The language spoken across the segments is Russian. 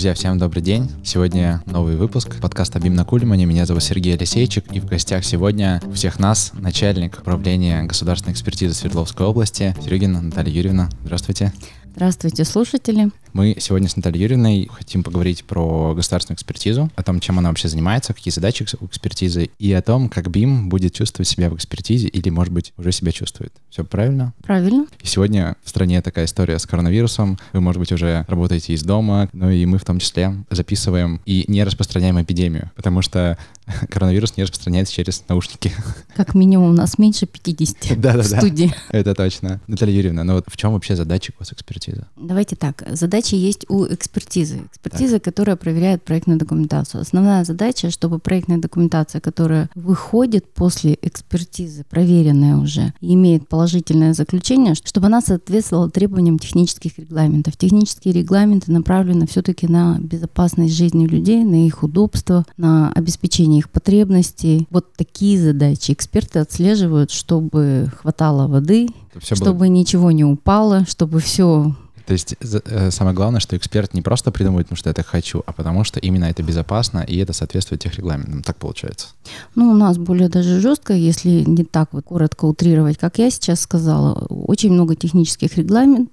Друзья, всем добрый день. Сегодня новый выпуск подкаста «Бимна Кульмане». Меня зовут Сергей Алексейчик. И в гостях сегодня у всех нас начальник управления государственной экспертизы Свердловской области Серегина Наталья Юрьевна. Здравствуйте. Здравствуйте, слушатели. Мы сегодня с Натальей Юрьевной хотим поговорить про государственную экспертизу, о том, чем она вообще занимается, какие задачи у экспертизы, и о том, как БИМ будет чувствовать себя в экспертизе или, может быть, уже себя чувствует. Все правильно? Правильно. И сегодня в стране такая история с коронавирусом. Вы, может быть, уже работаете из дома, ну и мы в том числе записываем и не распространяем эпидемию, потому что коронавирус не распространяется через наушники. Как минимум у нас меньше 50 в студии. Это точно. Наталья Юрьевна, ну вот в чем вообще задача у вас экспертизы? Давайте так, задача есть у экспертизы. Экспертиза, которая проверяет проектную документацию. Основная задача, чтобы проектная документация, которая выходит после экспертизы, проверенная уже, имеет положительное заключение, чтобы она соответствовала требованиям технических регламентов. Технические регламенты направлены все-таки на безопасность жизни людей, на их удобство, на обеспечение их потребностей. Вот такие задачи эксперты отслеживают, чтобы хватало воды, чтобы ничего не упало, чтобы все... То есть самое главное, что эксперт не просто придумывает, потому что я так хочу, а потому что именно это безопасно, и это соответствует техрегламентам. Так получается? Ну, у нас более даже жестко, если не так вот коротко утрировать, как я сейчас сказала. Очень много технических регламентов,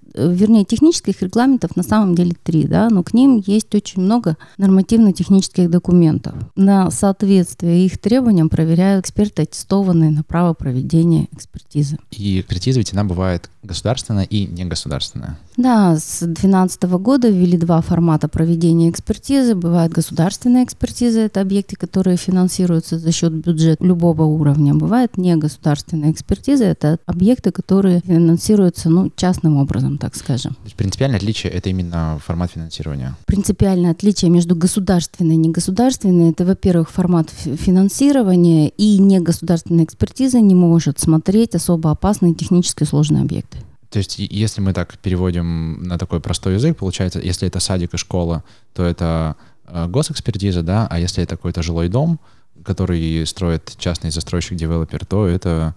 технических регламентов на самом деле 3, да, но к ним есть очень много нормативно-технических документов. На соответствие их требованиям проверяют эксперты, аттестованные на право проведения экспертизы. И экспертиза ведь она бывает государственная и негосударственная. Да, с 2012 года ввели 2 формата проведения экспертизы. Бывает государственная экспертиза, это объекты, которые финансируются за счет бюджета любого уровня. Бывает негосударственная экспертиза, это объекты, которые финансируются, ну, частным образом, так скажем. То есть принципиальное отличие — это именно формат финансирования? Принципиальное отличие между государственной и негосударственной — это, во-первых, формат финансирования, и негосударственная экспертиза не может смотреть особо опасные технически сложные объекты. То есть если мы так переводим на такой простой язык, получается, если это садик и школа, то это госэкспертиза, да, а если это какой-то жилой дом, который строит частный застройщик-девелопер, то это...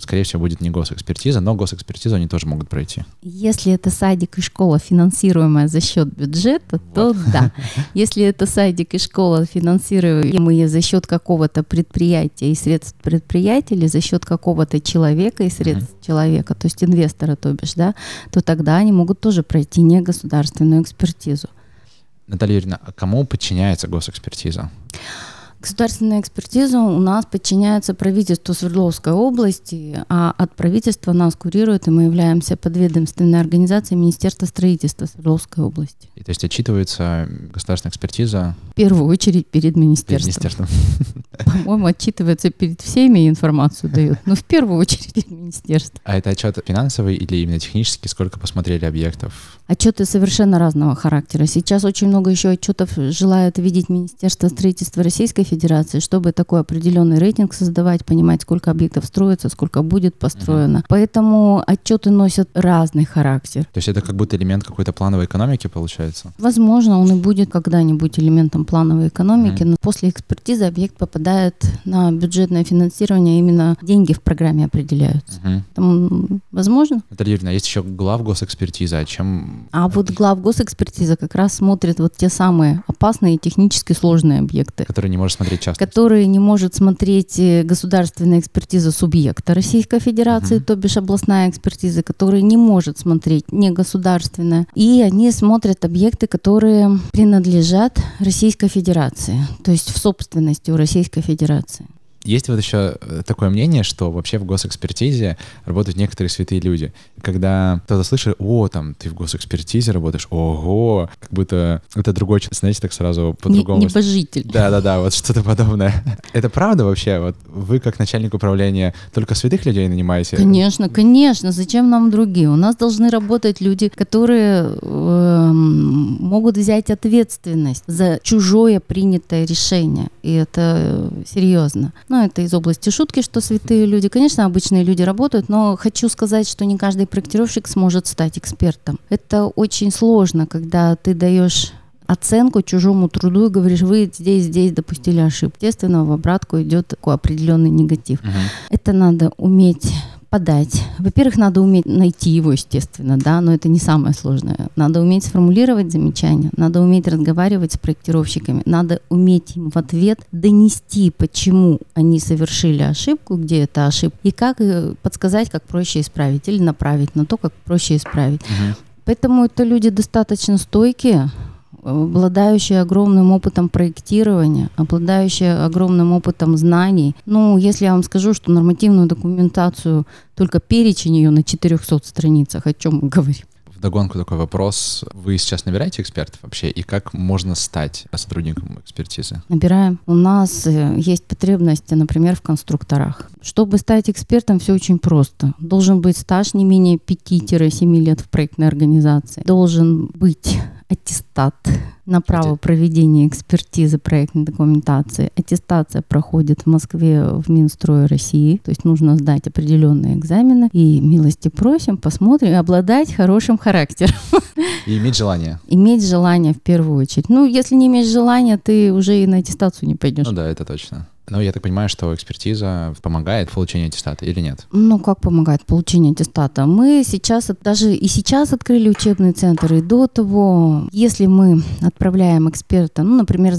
скорее всего, будет не госэкспертиза, но госэкспертизу они тоже могут пройти. Если это садик и школа, финансируемая за счет бюджета, то да. Если это садик и школа, финансируемые за счет какого-то предприятия и средств предприятия, или за счет какого-то человека и средств человека, то есть инвестора, то бишь, да, то тогда они могут тоже пройти негосударственную экспертизу. Наталья Юрьевна, а кому подчиняется госэкспертиза? Государственная экспертиза у нас подчиняется правительству Свердловской области, а от правительства нас курирует, и мы являемся подведомственной организацией Министерства строительства Свердловской области. И то есть отчитывается государственная экспертиза? В первую очередь перед министерством. По-моему, отчитывается перед всеми, информацию дает, но в первую очередь перед министерством. А это отчет финансовый или именно технический, сколько посмотрели объектов? Отчеты совершенно разного характера. Сейчас очень много еще отчетов желает видеть Министерство строительства Российской Федерации, чтобы такой определенный рейтинг создавать, понимать, сколько объектов строится, сколько будет построено. Поэтому отчеты носят разный характер. То есть это как будто элемент какой-то плановой экономики получается? Возможно, он и будет когда-нибудь элементом плановой экономики, но после экспертизы объект попадает на бюджетное финансирование, именно деньги в программе определяются. Поэтому, возможно. Наталья Юрьевна, есть еще главгосэкспертиза. А вот главгосэкспертиза как раз смотрит вот те самые опасные и технически сложные объекты. Которые не может смотреть часто. Которые не может смотреть государственная экспертиза субъекта Российской Федерации, то бишь областная экспертиза, которые не может смотреть негосударственная. И они смотрят объекты, которые принадлежат Российской Федерации, то есть в собственности у Российской Федерации. Есть вот еще такое мнение, что вообще в госэкспертизе работают некоторые святые люди. Когда кто-то слышит, о, там, ты в госэкспертизе работаешь, ого, как будто это другой человек, знаете, так сразу по-другому. Небожитель. Да-да-да, вот что-то подобное. Это правда вообще? Вот вы как начальник управления только святых людей нанимаете? Конечно, конечно. Зачем нам другие? У нас должны работать люди, которые могут взять ответственность за чужое принятое решение. И это серьезно. Ну, это из области шутки, что святые люди. Конечно, обычные люди работают, но хочу сказать, что не каждый проектировщик сможет стать экспертом. Это очень сложно, когда ты даешь оценку чужому труду и говоришь, вы здесь допустили ошибку. Естественно, в обратку идет такой определенный негатив. Это надо уметь подать. Во-первых, надо уметь найти его, естественно, да, но это не самое сложное. Надо уметь сформулировать замечания, надо уметь разговаривать с проектировщиками, надо уметь им в ответ донести, почему они совершили ошибку, где эта ошибка, и как подсказать, как проще исправить, или направить на то, как проще исправить. Угу. Поэтому это люди достаточно стойкие, обладающие огромным опытом проектирования, обладающие огромным опытом знаний. Ну, если я вам скажу, что нормативную документацию, только перечень ее на 400 страницах, о чем мы говорим. Вдогонку такой вопрос. Вы сейчас набираете экспертов вообще? И как можно стать сотрудником экспертизы? Набираем. У нас есть потребности, например, в конструкторах. Чтобы стать экспертом, все очень просто. Должен быть стаж не менее 5-7 лет в проектной организации. Должен быть аттестат на право проведения экспертизы проектной документации. Аттестация проходит в Москве в Минстрое России, то есть нужно сдать определенные экзамены. И милости просим, посмотрим, обладать хорошим характером. И иметь желание. Иметь желание в первую очередь. Ну, если не имеешь желания, ты уже и на аттестацию не пойдешь. Ну да, это точно. Но я так понимаю, что экспертиза помогает в получении аттестата или нет? Ну, как помогает в получении аттестата? Мы сейчас, даже и сейчас открыли учебный центр, и до того, если мы отправляем эксперта, ну, например,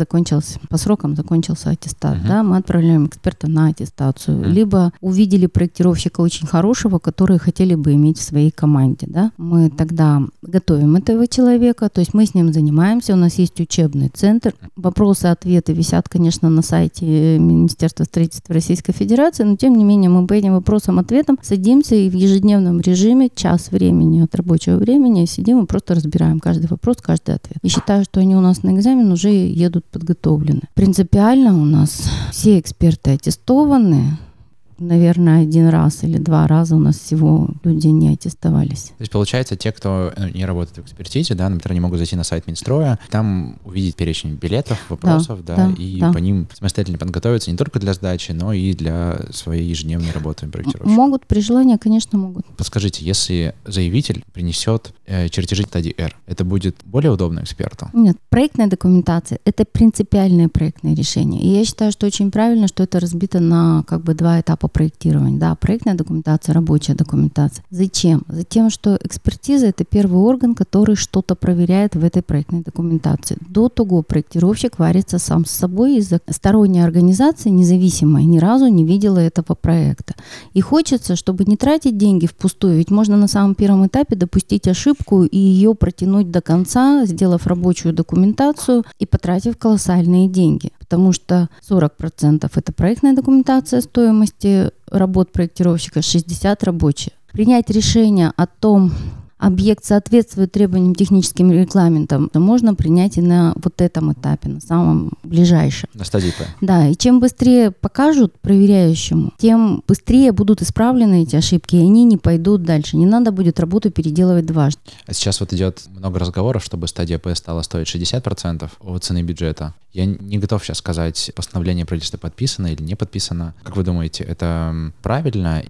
по срокам закончился аттестат, да, мы отправляем эксперта на аттестацию, либо увидели проектировщика очень хорошего, который хотели бы иметь в своей команде, да, мы тогда готовим этого человека, то есть мы с ним занимаемся, у нас есть учебный центр, вопросы, ответы висят, конечно, на сайте Министерства строительства Российской Федерации, но тем не менее мы по этим вопросам-ответам садимся и в ежедневном режиме час времени от рабочего времени сидим и просто разбираем каждый вопрос, каждый ответ. И считаю, что они у нас на экзамен уже едут подготовлены. Принципиально у нас все эксперты аттестованы. Наверное, 1 раз или 2 раза у нас всего люди не аттестовались. То есть, получается, те, кто не работает в экспертизе, да, например, они могут зайти на сайт Минстроя, там увидеть перечень билетов, вопросов, да, по ним самостоятельно подготовиться не только для сдачи, но и для своей ежедневной работы проектировщика. Могут, при желании, конечно, могут. Подскажите, если заявитель принесет чертежи стадии R, это будет более удобно эксперту? Нет, проектная документация — это принципиальное проектное решение. И я считаю, что очень правильно, что это разбито на как бы 2 этапа проектирования, да, проектная документация, рабочая документация. Зачем? Затем, что экспертиза — это первый орган, который что-то проверяет в этой проектной документации. До того проектировщик варится сам с собой, из-за сторонней организации, независимой, ни разу не видела этого проекта. И хочется, чтобы не тратить деньги впустую, ведь можно на самом первом этапе допустить ошибку и ее протянуть до конца, сделав рабочую документацию и потратив колоссальные деньги. Потому что 40% это проектная документация стоимости работ проектировщика, 60% рабочие. Принять решение о том, объект соответствует требованиям техническим регламентам, то можно принять и на вот этом этапе, на самом ближайшем. На стадии П. Да, и чем быстрее покажут проверяющему, тем быстрее будут исправлены эти ошибки, и они не пойдут дальше. Не надо будет работу переделывать дважды. А сейчас вот идет много разговоров, чтобы стадия П стала стоить 60% от цены бюджета. Я не готов сейчас сказать, постановление правительства подписано или не подписано. Как вы думаете, это правильно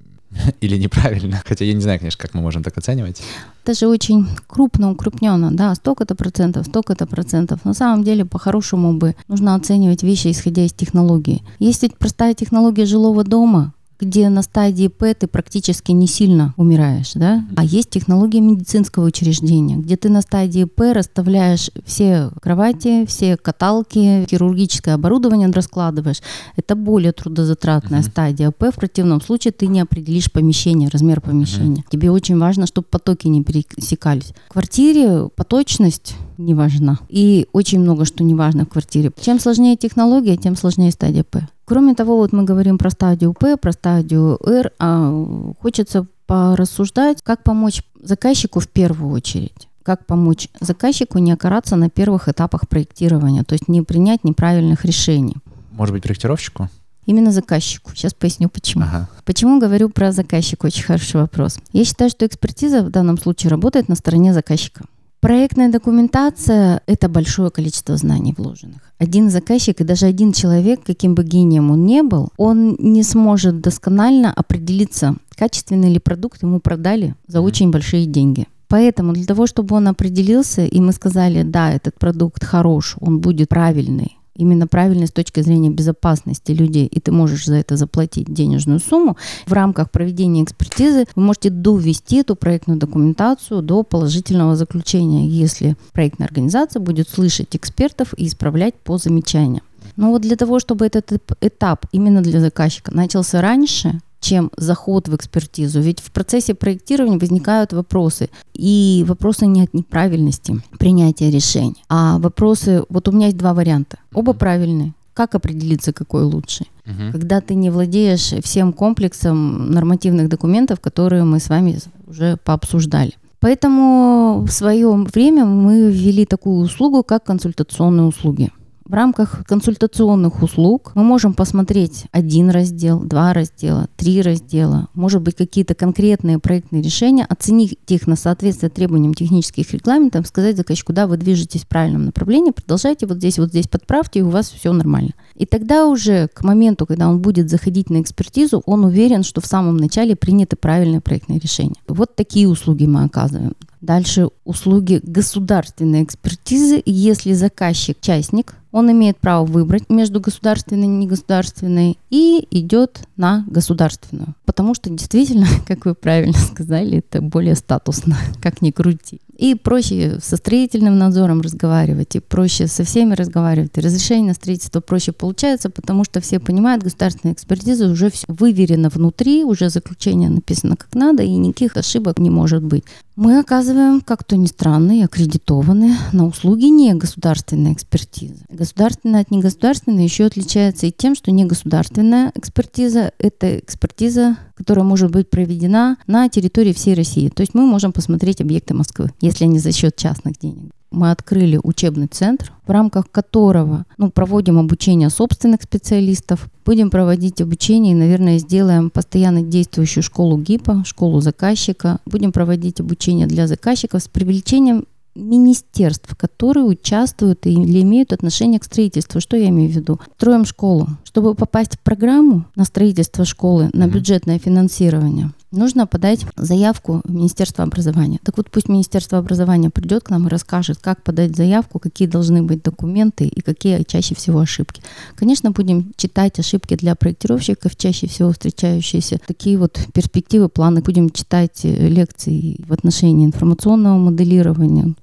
или неправильно? Хотя я не знаю, конечно, как мы можем так оценивать. Это же очень крупно, укрупненно, да, столько-то процентов. На самом деле, по-хорошему бы нужно оценивать вещи, исходя из технологии. Есть ведь простая технология жилого дома, где на стадии П ты практически не сильно умираешь, да? А есть технология медицинского учреждения, где ты на стадии П расставляешь все кровати, все каталки, хирургическое оборудование раскладываешь. Это более трудозатратная стадия П. В противном случае ты не определишь помещение, размер помещения. Тебе очень важно, чтобы потоки не пересекались. В квартире поточность не важна. И очень много что не важно в квартире. Чем сложнее технология, тем сложнее стадия П. Кроме того, вот мы говорим про стадию П, про стадию Р, а хочется порассуждать, как помочь заказчику в первую очередь. Как помочь заказчику не окараться на первых этапах проектирования, то есть не принять неправильных решений. Может быть, проектировщику? Именно заказчику. Сейчас поясню, почему. Почему говорю про заказчика? Очень хороший вопрос. Я считаю, что экспертиза в данном случае работает на стороне заказчика. Проектная документация – это большое количество знаний вложенных. Один заказчик и даже один человек, каким бы гением он ни был, он не сможет досконально определиться, качественный ли продукт ему продали за очень большие деньги. Поэтому для того, чтобы он определился, и мы сказали, да, этот продукт хорош, он будет правильный, именно правильный с точки зрения безопасности людей, и ты можешь за это заплатить денежную сумму, в рамках проведения экспертизы вы можете довести эту проектную документацию до положительного заключения, если проектная организация будет слышать экспертов и исправлять по замечаниям. Но вот для того, чтобы этот этап именно для заказчика начался раньше, чем заход в экспертизу. Ведь в процессе проектирования возникают вопросы. И вопросы не от неправильности принятия решений, а вопросы... Вот у меня есть два варианта. Оба правильные. Как определиться, какой лучший? Угу. Когда ты не владеешь всем комплексом нормативных документов, которые мы с вами уже пообсуждали. Поэтому в свое время мы ввели такую услугу, как консультационные услуги. В рамках консультационных услуг мы можем посмотреть один раздел, два раздела, три раздела, может быть, какие-то конкретные проектные решения, оценить их на соответствие требованиям технических регламентов, сказать заказчику, да, вы движетесь в правильном направлении, продолжайте вот здесь подправьте, и у вас все нормально. И тогда уже к моменту, когда он будет заходить на экспертизу, он уверен, что в самом начале приняты правильные проектные решения. Вот такие услуги мы оказываем. Дальше услуги государственной экспертизы. Если заказчик частник, он имеет право выбрать между государственной и негосударственной и идет на государственную. Потому что действительно, как вы правильно сказали, это более статусно, как ни крути. И проще со строительным надзором разговаривать, и проще со всеми разговаривать, и разрешение на строительство проще получается, потому что все понимают, государственная экспертиза уже все выверено внутри, уже заключение написано как надо, и никаких ошибок не может быть. Мы оказываем, как-то ни странно, и аккредитованы на услуги негосударственной экспертизы. Государственная от негосударственной еще отличается и тем, что негосударственная экспертиза – это экспертиза, которая может быть проведена на территории всей России. То есть мы можем посмотреть объекты Москвы, если не за счет частных денег. Мы открыли учебный центр, в рамках которого проводим обучение собственных специалистов, будем проводить обучение и, наверное, сделаем постоянно действующую школу ГИПа, школу заказчика. Будем проводить обучение для заказчиков с привлечением министерств, которые участвуют или имеют отношение к строительству. Что я имею в виду? Строим школу. Чтобы попасть в программу на строительство школы, на бюджетное финансирование, нужно подать заявку в Министерство образования. Так вот, пусть Министерство образования придет к нам и расскажет, как подать заявку, какие должны быть документы и какие чаще всего ошибки. Конечно, будем читать ошибки для проектировщиков, чаще всего встречающиеся. Такие вот перспективы, планы. Будем читать лекции в отношении информационного моделирования.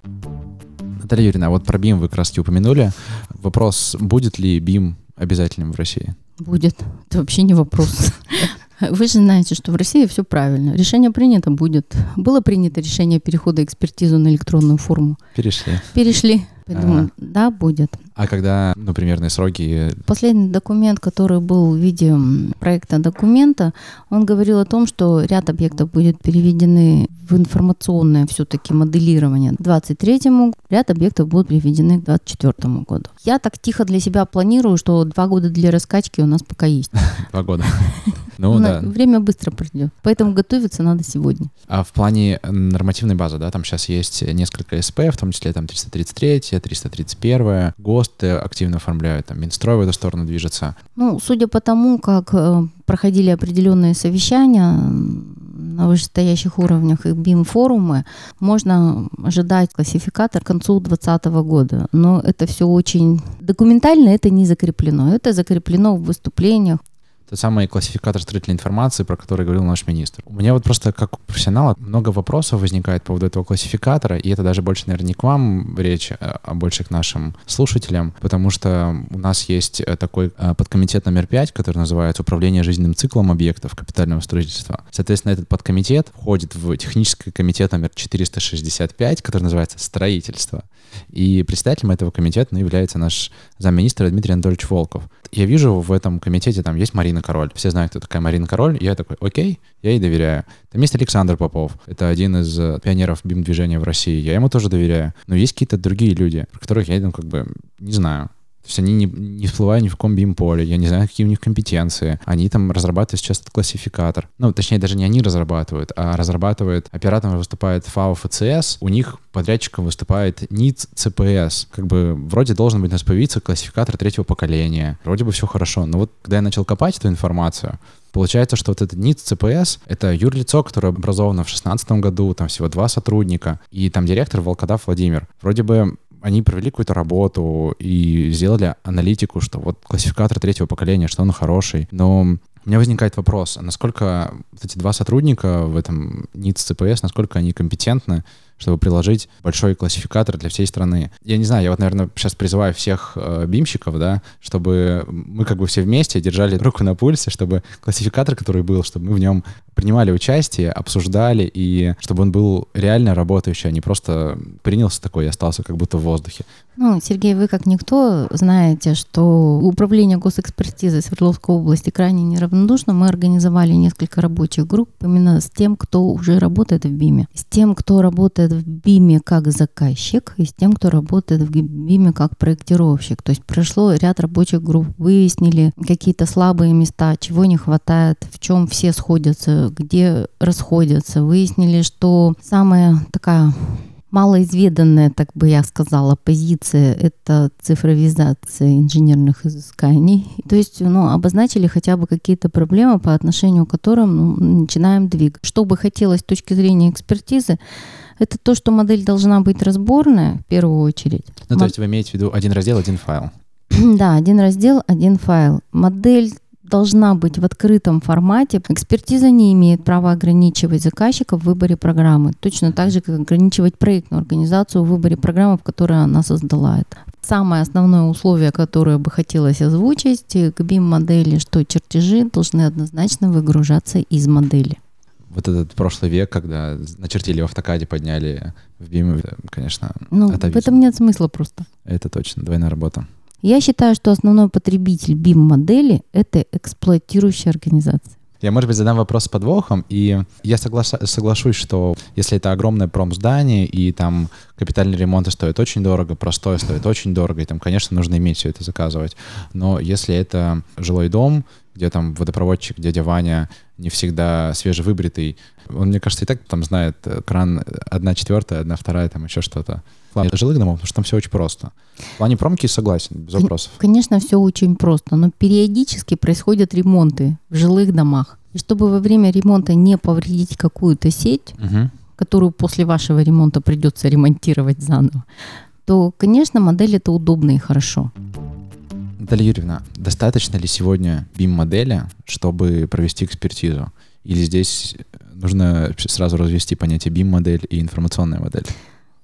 Наталья Юрьевна, а вот про БИМ вы как раз таки упомянули. Вопрос, будет ли БИМ обязательным в России? Будет. Это вообще не вопрос. Вы же знаете, что в России все правильно. Решение принято будет. Было принято решение перехода экспертизу на электронную форму. Перешли. Поэтому да, будет. А когда, примерные сроки? Последний документ, который был в виде проекта документа, он говорил о том, что ряд объектов будет переведены в информационное все-таки моделирование к 23-му, ряд объектов будут переведены к 24-му году. Я так тихо для себя планирую, что 2 года для раскачки у нас пока есть. 2 года. Ну да. Время быстро пройдет. Поэтому готовиться надо сегодня. А в плане нормативной базы, да, там сейчас есть несколько СП, в том числе там 333-е, 331, ГОСТ активно оформляют, там Минстрой в эту сторону движется. Судя по тому, как проходили определенные совещания на вышестоящих уровнях и БИМ-форумы, можно ожидать классификатор к концу 2020 года. Но это все очень документально, это не закреплено. Это закреплено в выступлениях. Тот самый классификатор строительной информации, про который говорил наш министр. У меня вот просто как у профессионала много вопросов возникает по поводу этого классификатора, и это даже больше, наверное, не к вам речь, а больше к нашим слушателям, потому что у нас есть такой подкомитет номер 5, который называется «Управление жизненным циклом объектов капитального строительства». Соответственно, этот подкомитет входит в технический комитет номер 465, который называется «Строительство». И председателем этого комитета является наш замминистра Дмитрий Анатольевич Волков. Я вижу, в этом комитете там есть Марина Король. Все знают, кто такая Марина Король. Я такой, окей, я ей доверяю. Там есть Александр Попов. Это один из пионеров БИМ-движения в России. Я ему тоже доверяю. Но есть какие-то другие люди, про которых я не знаю. То есть они не всплывают ни в каком БИМ-поле. Я не знаю, какие у них компетенции. Они там разрабатывают сейчас этот классификатор. Точнее, даже не они разрабатывают, а разрабатывает оператором выступает ФАУ ФЦС. У них подрядчиком выступает НИЦ ЦПС. Вроде должен быть у нас появиться классификатор 3-го поколения. Вроде бы все хорошо. Но вот когда я начал копать эту информацию, получается, что вот этот НИЦ ЦПС — это юрлицо, которое образовано в 2016 году, там всего 2 сотрудника, и там директор Волкодав Владимир. Вроде бы они провели какую-то работу и сделали аналитику, что вот классификатор третьего поколения, что он хороший. Но у меня возникает вопрос, насколько вот эти два сотрудника в этом НИЦ ЦПС, насколько они компетентны, чтобы приложить большой классификатор для всей страны. Я не знаю, я вот, наверное, сейчас призываю всех бимщиков, да, чтобы мы как бы все вместе держали руку на пульсе, чтобы классификатор, который был, чтобы мы в нем принимали участие, обсуждали, и чтобы он был реально работающий, а не просто принялся такой и остался как будто в воздухе. Ну, Сергей, вы как никто знаете, что Управление госэкспертизы Свердловской области крайне неравнодушно. Мы организовали несколько рабочих групп именно с тем, кто уже работает в БИМе, с тем, кто работает в БИМе как заказчик, и с тем, кто работает в БИМе как проектировщик. То есть прошло ряд рабочих групп, выяснили какие-то слабые места, чего не хватает, в чем все сходятся, где расходятся. Выяснили, что самая такая малоизведанная, так бы я сказала, позиция — это цифровизация инженерных изысканий. То есть, обозначили хотя бы какие-то проблемы, по отношению к которым начинаем двигать. Что бы хотелось с точки зрения экспертизы, это то, что модель должна быть разборная в первую очередь. То есть вы имеете в виду один раздел, один файл? Да, один раздел, один файл. Модель должна быть в открытом формате. Экспертиза не имеет права ограничивать заказчика в выборе программы, точно так же, как ограничивать проектную организацию в выборе программы, в которой она создала это. Самое основное условие, которое бы хотелось озвучить к BIM-модели, что чертежи должны однозначно выгружаться из модели. Вот этот прошлый век, когда начертили в автокаде, подняли в BIM, конечно, в этом нет смысла просто. Это точно, двойная работа. Я считаю, что основной потребитель BIM-модели — это эксплуатирующая организация. Я, может быть, задам вопрос с подвохом, и я соглашусь, что если это огромное промздание, и там капитальные ремонты стоят очень дорого, простое стоит очень дорого, и там, конечно, нужно иметь все это заказывать. Но если это жилой дом, где там водопроводчик, дядя Ваня, не всегда свежевыбритый. Он, мне кажется, и так там знает кран 1/4, 1/2, там еще что-то. В плане жилых домов, потому что там все очень просто. В плане промки согласен, без вопросов. Конечно, все очень просто, но периодически происходят ремонты в жилых домах. И чтобы во время ремонта не повредить какую-то сеть, которую после вашего ремонта придется ремонтировать заново, то, конечно, модель это удобно и хорошо. Наталья Юрьевна, достаточно ли сегодня BIM-модели, чтобы провести экспертизу? Или здесь нужно сразу развести понятие BIM-модель и информационная модель?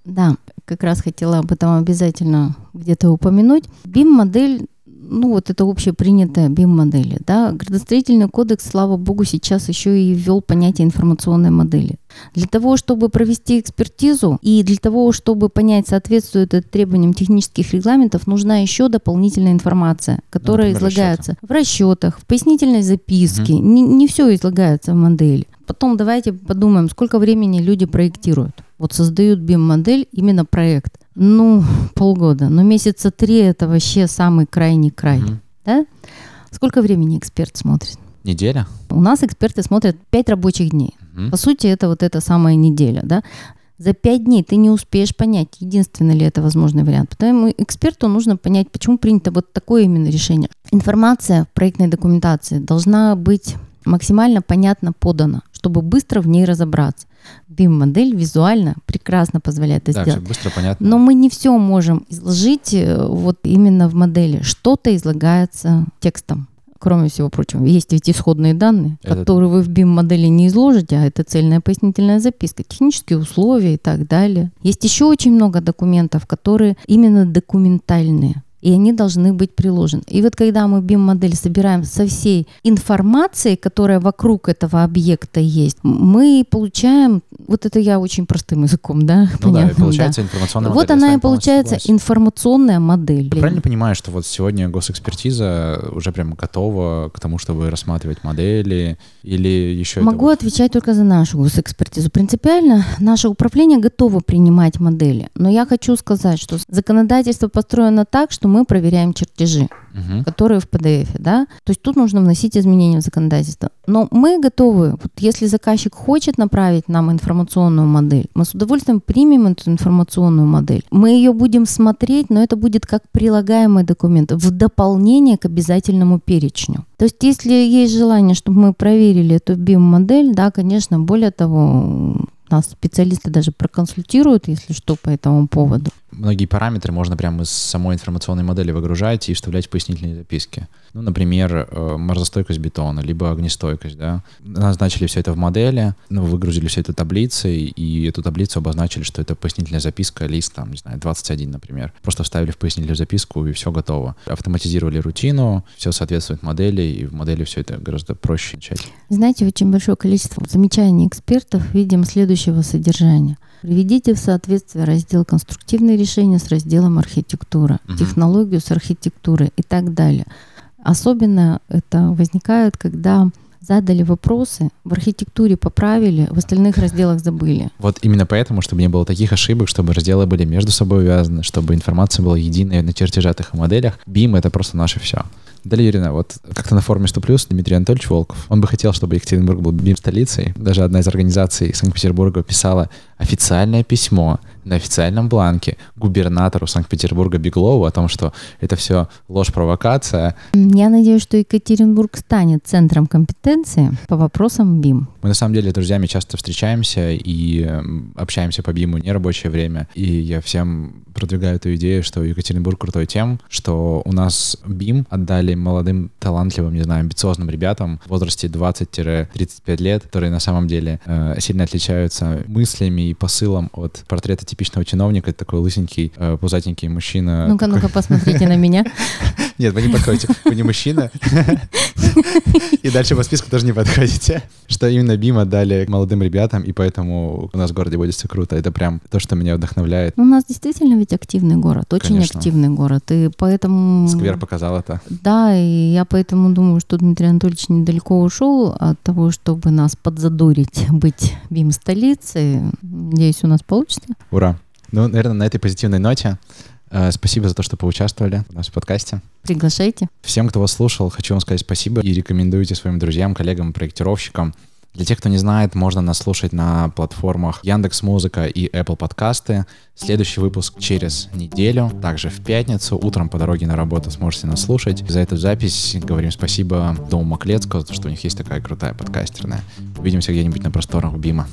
Да, как раз хотела об этом обязательно где-то упомянуть. BIM-модель, это общепринятая BIM-модель. Да? Градостроительный кодекс, слава богу, сейчас еще и ввел понятие информационной модели. Для того, чтобы провести экспертизу и для того, чтобы понять, соответствует это требованиям технических регламентов, нужна еще дополнительная информация, которая излагается в расчетах, в пояснительной записке. Не все излагается в модели. Потом давайте подумаем, сколько времени люди проектируют. Вот создают BIM-модель, именно проект. Полгода, месяца 3 это вообще самый крайний край. Да? Сколько времени эксперт смотрит? Неделя. У нас эксперты смотрят 5 рабочих дней. По сути, это вот эта самая неделя, да? За 5 дней ты не успеешь понять, единственный ли это возможный вариант. Поэтому эксперту нужно понять, почему принято вот такое именно решение. Информация в проектной документации должна быть максимально понятно подана, чтобы быстро в ней разобраться. BIM-модель визуально прекрасно позволяет это сделать. Все быстро, понятно. Но мы не все можем изложить вот именно в модели. Что-то излагается текстом. Кроме всего прочего, есть ведь исходные данные, которые вы в BIM-модели не изложите, а это цельная пояснительная записка, технические условия и так далее. Есть еще очень много документов, которые именно документальные, и они должны быть приложены. И вот когда мы BIM-модель собираем со всей информацией, которая вокруг этого объекта есть, мы получаем, вот это я очень простым языком, да? Понятно, да, и получается информационная модель. Вот она и получается информационная модель. Я правильно понимаю, что вот сегодня госэкспертиза уже прям готова к тому, чтобы рассматривать модели или еще... Могу отвечать только за нашу госэкспертизу. Принципиально наше управление готово принимать модели, но я хочу сказать, что законодательство построено так, что мы проверяем чертежи, которые в PDF, да? То есть тут нужно вносить изменения в законодательство. Но мы готовы, вот если заказчик хочет направить нам информационную модель, мы с удовольствием примем эту информационную модель. Мы ее будем смотреть, но это будет как прилагаемый документ в дополнение к обязательному перечню. То есть если есть желание, чтобы мы проверили эту BIM-модель, да, конечно, более того, нас специалисты даже проконсультируют, если что, по этому поводу. Многие параметры можно прямо из самой информационной модели выгружать и вставлять в пояснительные записки. Ну, например, морозостойкость бетона, либо огнестойкость, да. Назначили все это в модели, ну, выгрузили все это таблицей, и эту таблицу обозначили, что это пояснительная записка, лист, там, не знаю, 21, например. Просто вставили в пояснительную записку, и все готово. Автоматизировали рутину, все соответствует модели, и в модели все это гораздо проще начать. Знаете, очень большое количество замечаний экспертов, видим, следующего содержания. Приведите в соответствие раздел «Конструктивные решения» с разделом «Архитектура», технологию с архитектурой и так далее. Особенно это возникает, когда задали вопросы, в архитектуре поправили, в остальных разделах забыли. Вот именно поэтому, чтобы не было таких ошибок, чтобы разделы были между собой увязаны, чтобы информация была единая на чертежах и моделях. BIM — это просто наше все. Далее, Юрина, вот как-то на форуме 100 плюс Дмитрий Анатольевич Волков. Он бы хотел, чтобы Екатеринбург был BIM-столицей. Даже одна из организаций Санкт-Петербурга писала официальное письмо на официальном бланке губернатору Санкт-Петербурга Беглову о том, что это все ложь, провокация. Я надеюсь, что Екатеринбург станет центром компетенции по вопросам BIM. Мы на самом деле с друзьями часто встречаемся и общаемся по BIM в нерабочее время. И я всем продвигаю эту идею, что Екатеринбург крутой тем, что у нас BIM отдали молодым, талантливым, не знаю, амбициозным ребятам в возрасте 20-35 лет, которые на самом деле сильно отличаются мыслями и посылом от портрета типичного чиновника. Это такой лысенький, пузатенький мужчина. Ну-ка, такой... посмотрите на меня. Нет, вы не подходите, вы не мужчина. И дальше по списку тоже не подходите. Что именно BIM отдали молодым ребятам, и поэтому у нас в городе водится круто. Это прям то, что меня вдохновляет. У нас действительно ведь активный город, очень активный город, и поэтому... Сквер показал это. Да, и я поэтому думаю, что Дмитрий Анатольевич недалеко ушел от того, чтобы нас подзадорить быть BIM-столицей. Надеюсь, у нас получится. Ура. Ну, наверное, на этой позитивной ноте. Спасибо за то, что поучаствовали у нас в подкасте. Приглашайте. Всем, кто вас слушал, хочу вам сказать спасибо и рекомендуйте своим друзьям, коллегам, проектировщикам. Для тех, кто не знает, можно нас слушать на платформах Яндекс.Музыка и Apple подкасты. Следующий выпуск через неделю, также в пятницу. Утром по дороге на работу сможете нас слушать. За эту запись говорим спасибо Дому Маклецкого, что у них есть такая крутая подкастерная. Увидимся где-нибудь на просторах БИМа.